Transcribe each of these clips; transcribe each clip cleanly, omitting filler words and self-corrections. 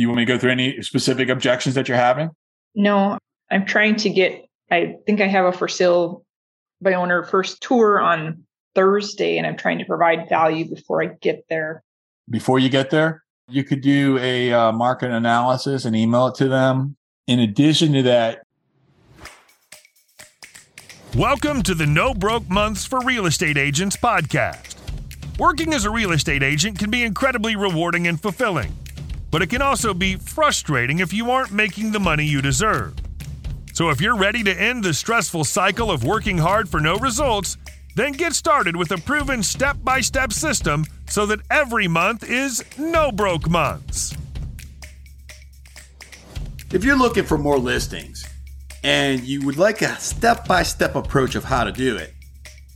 you want me to go through any specific objections that you're having? No, I'm trying to get, I think I have a for sale by owner first tour on Thursday, and I'm trying to provide value before I get there. Before you get there, you could do a market analysis and email it to them. In addition to that, welcome to the No Broke Months for Real Estate Agents podcast. Working as a real estate agent can be incredibly rewarding and fulfilling, but it can also be frustrating if you aren't making the money you deserve. So if you're ready to end the stressful cycle of working hard for no results, then get started with a proven step-by-step system so that every month is No Broke Months. If you're looking for more listings, and you would like a step-by-step approach of how to do it,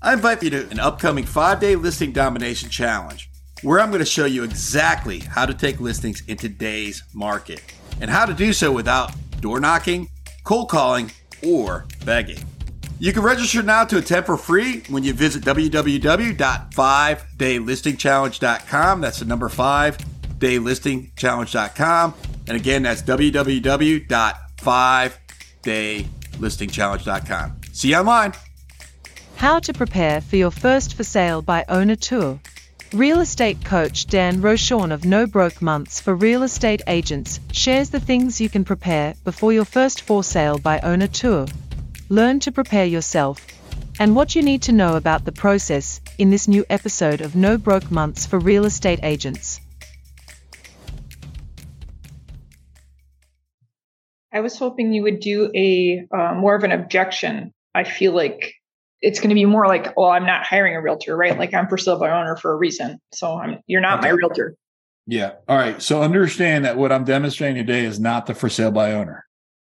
I invite you to an upcoming 5-day listing domination challenge, where I'm going to show you exactly how to take listings in today's market and how to do so without door knocking, cold calling, or begging. You can register now to attempt for free when you visit www.5daylistingchallenge.com. That's the number 5daylistingchallenge.com. And again, that's www.5daylistingchallenge.com. daylistingchallenge.com. See you online. How to prepare for your first for sale by owner tour. Real estate coach Dan Rochon of No Broke Months for Real Estate Agents shares the things you can prepare before your first for sale by owner tour. Learn to prepare yourself and what you need to know about the process in this new episode of No Broke Months for Real Estate Agents. I was hoping you would do a more of an objection. I feel like it's going to be more like, well, I'm not hiring a realtor, right? Like I'm for sale by owner for a reason. So you're not my realtor. Yeah. All right. So understand that what I'm demonstrating today is not the for sale by owner.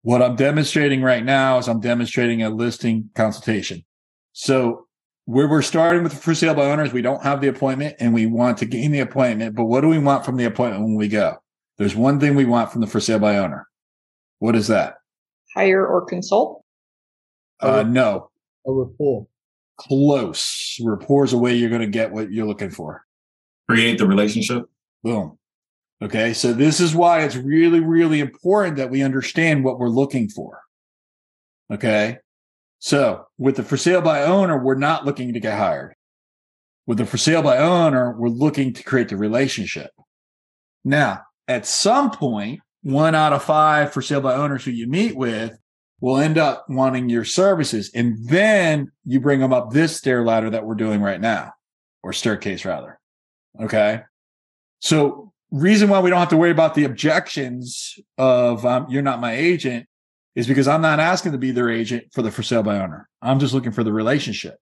What I'm demonstrating right now is I'm demonstrating a listing consultation. So where we're starting with for sale by owners, we don't have the appointment and we want to gain the appointment. But what do we want from the appointment when we go? There's one thing we want from the for sale by owner. What is that? Hire or consult? No. A rapport. Close. Rapport is a way you're going to get what you're looking for. Create the relationship. Boom. Okay. So this is why it's really, really important that we understand what we're looking for. Okay. So with the for sale by owner, we're not looking to get hired. With the for sale by owner, we're looking to create the relationship. Now, at some point, 1 out of 5 for sale by owners who you meet with will end up wanting your services. And then you bring them up this stair ladder that we're doing right now, or staircase rather. Okay. So reason why we don't have to worry about the objections of you're not my agent is because I'm not asking to be their agent for the for sale by owner. I'm just looking for the relationship.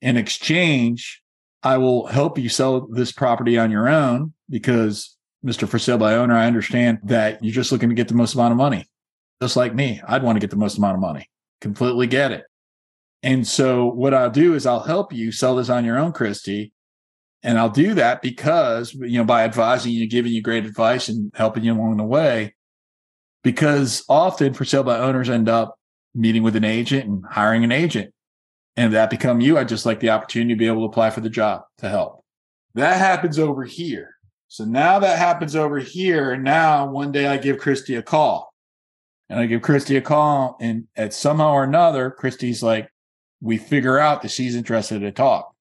In exchange, I will help you sell this property on your own because Mr. For sale by owner, I understand that you're just looking to get the most amount of money. Just like me, I'd want to get the most amount of money. Completely get it. And so what I'll do is I'll help you sell this on your own, Christy. And I'll do that because, you know, by advising you, giving you great advice and helping you along the way, because often for sale by owners end up meeting with an agent and hiring an agent. And if that become you, I'd just like the opportunity to be able to apply for the job to help. That happens over here. So now that happens over here. And now one day I give Christy a call and at somehow or another, Christy's like, we figure out that she's interested to talk.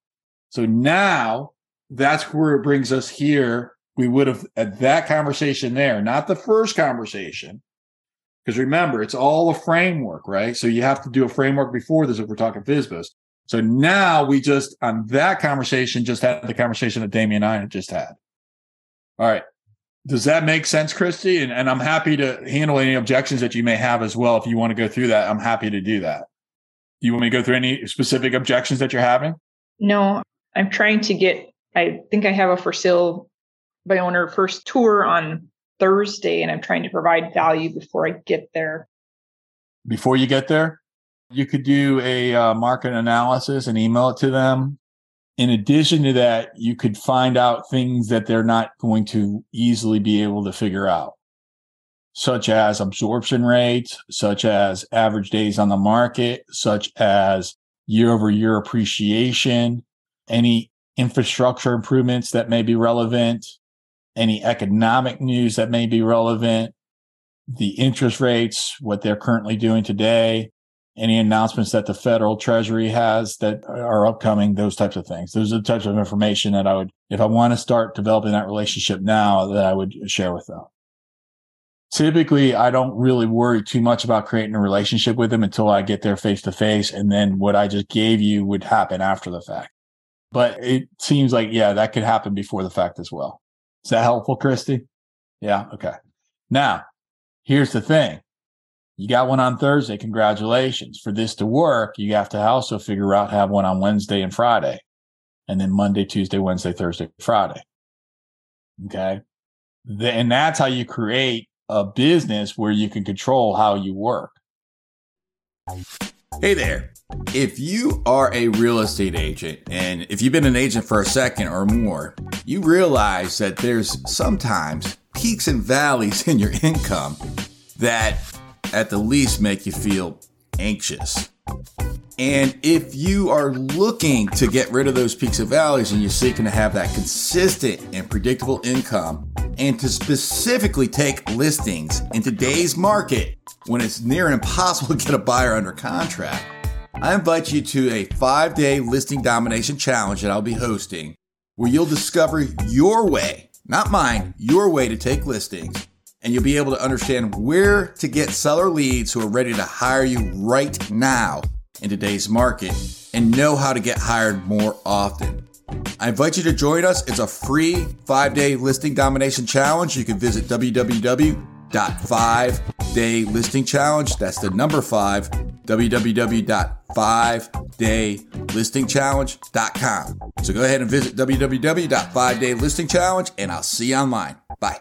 So now that's where it brings us here. We would have at that conversation there, not the first conversation. Because remember, it's all a framework, right? So you have to do a framework before this if we're talking FISBOS. So now we just on that conversation, just had the conversation that Damien and I had just had. All right. Does that make sense, Christy? And I'm happy to handle any objections that you may have as well. If you want to go through that, I'm happy to do that. Do you want me to go through any specific objections that you're having? No, I'm trying to get, I think I have a for sale by owner first tour on Thursday, and I'm trying to provide value before I get there. Before you get there, you could do a market analysis and email it to them. In addition to that, you could find out things that they're not going to easily be able to figure out, such as absorption rates, such as average days on the market, such as year-over-year appreciation, any infrastructure improvements that may be relevant, any economic news that may be relevant, the interest rates, what they're currently doing today, any announcements that the Federal Treasury has that are upcoming, those types of things. Those are the types of information that I would, if I want to start developing that relationship now, that I would share with them. Typically, I don't really worry too much about creating a relationship with them until I get there face to face. And then what I just gave you would happen after the fact. But it seems like, yeah, that could happen before the fact as well. Is that helpful, Christy? Yeah. Okay. Now, here's the thing. You got one on Thursday. Congratulations. For this to work, you have to also figure out have one on Wednesday and Friday, and then Monday, Tuesday, Wednesday, Thursday, Friday. Okay. And that's how you create a business where you can control how you work. Hey there. If you are a real estate agent, and if you've been an agent for a second or more, you realize that there's sometimes peaks and valleys in your income that at the least make you feel anxious. And if you are looking to get rid of those peaks and valleys and you're seeking to have that consistent and predictable income and to specifically take listings in today's market when it's near impossible to get a buyer under contract, I invite you to a 5-day listing domination challenge that I'll be hosting where you'll discover your way, not mine, your way to take listings. And you'll be able to understand where to get seller leads who are ready to hire you right now in today's market and know how to get hired more often. I invite you to join us. It's a free 5-day listing domination challenge. You can visit www.5daylistingchallenge. That's the number 5, www.5daylistingchallenge.com. So go ahead and visit www.5daylistingchallenge and I'll see you online. Bye.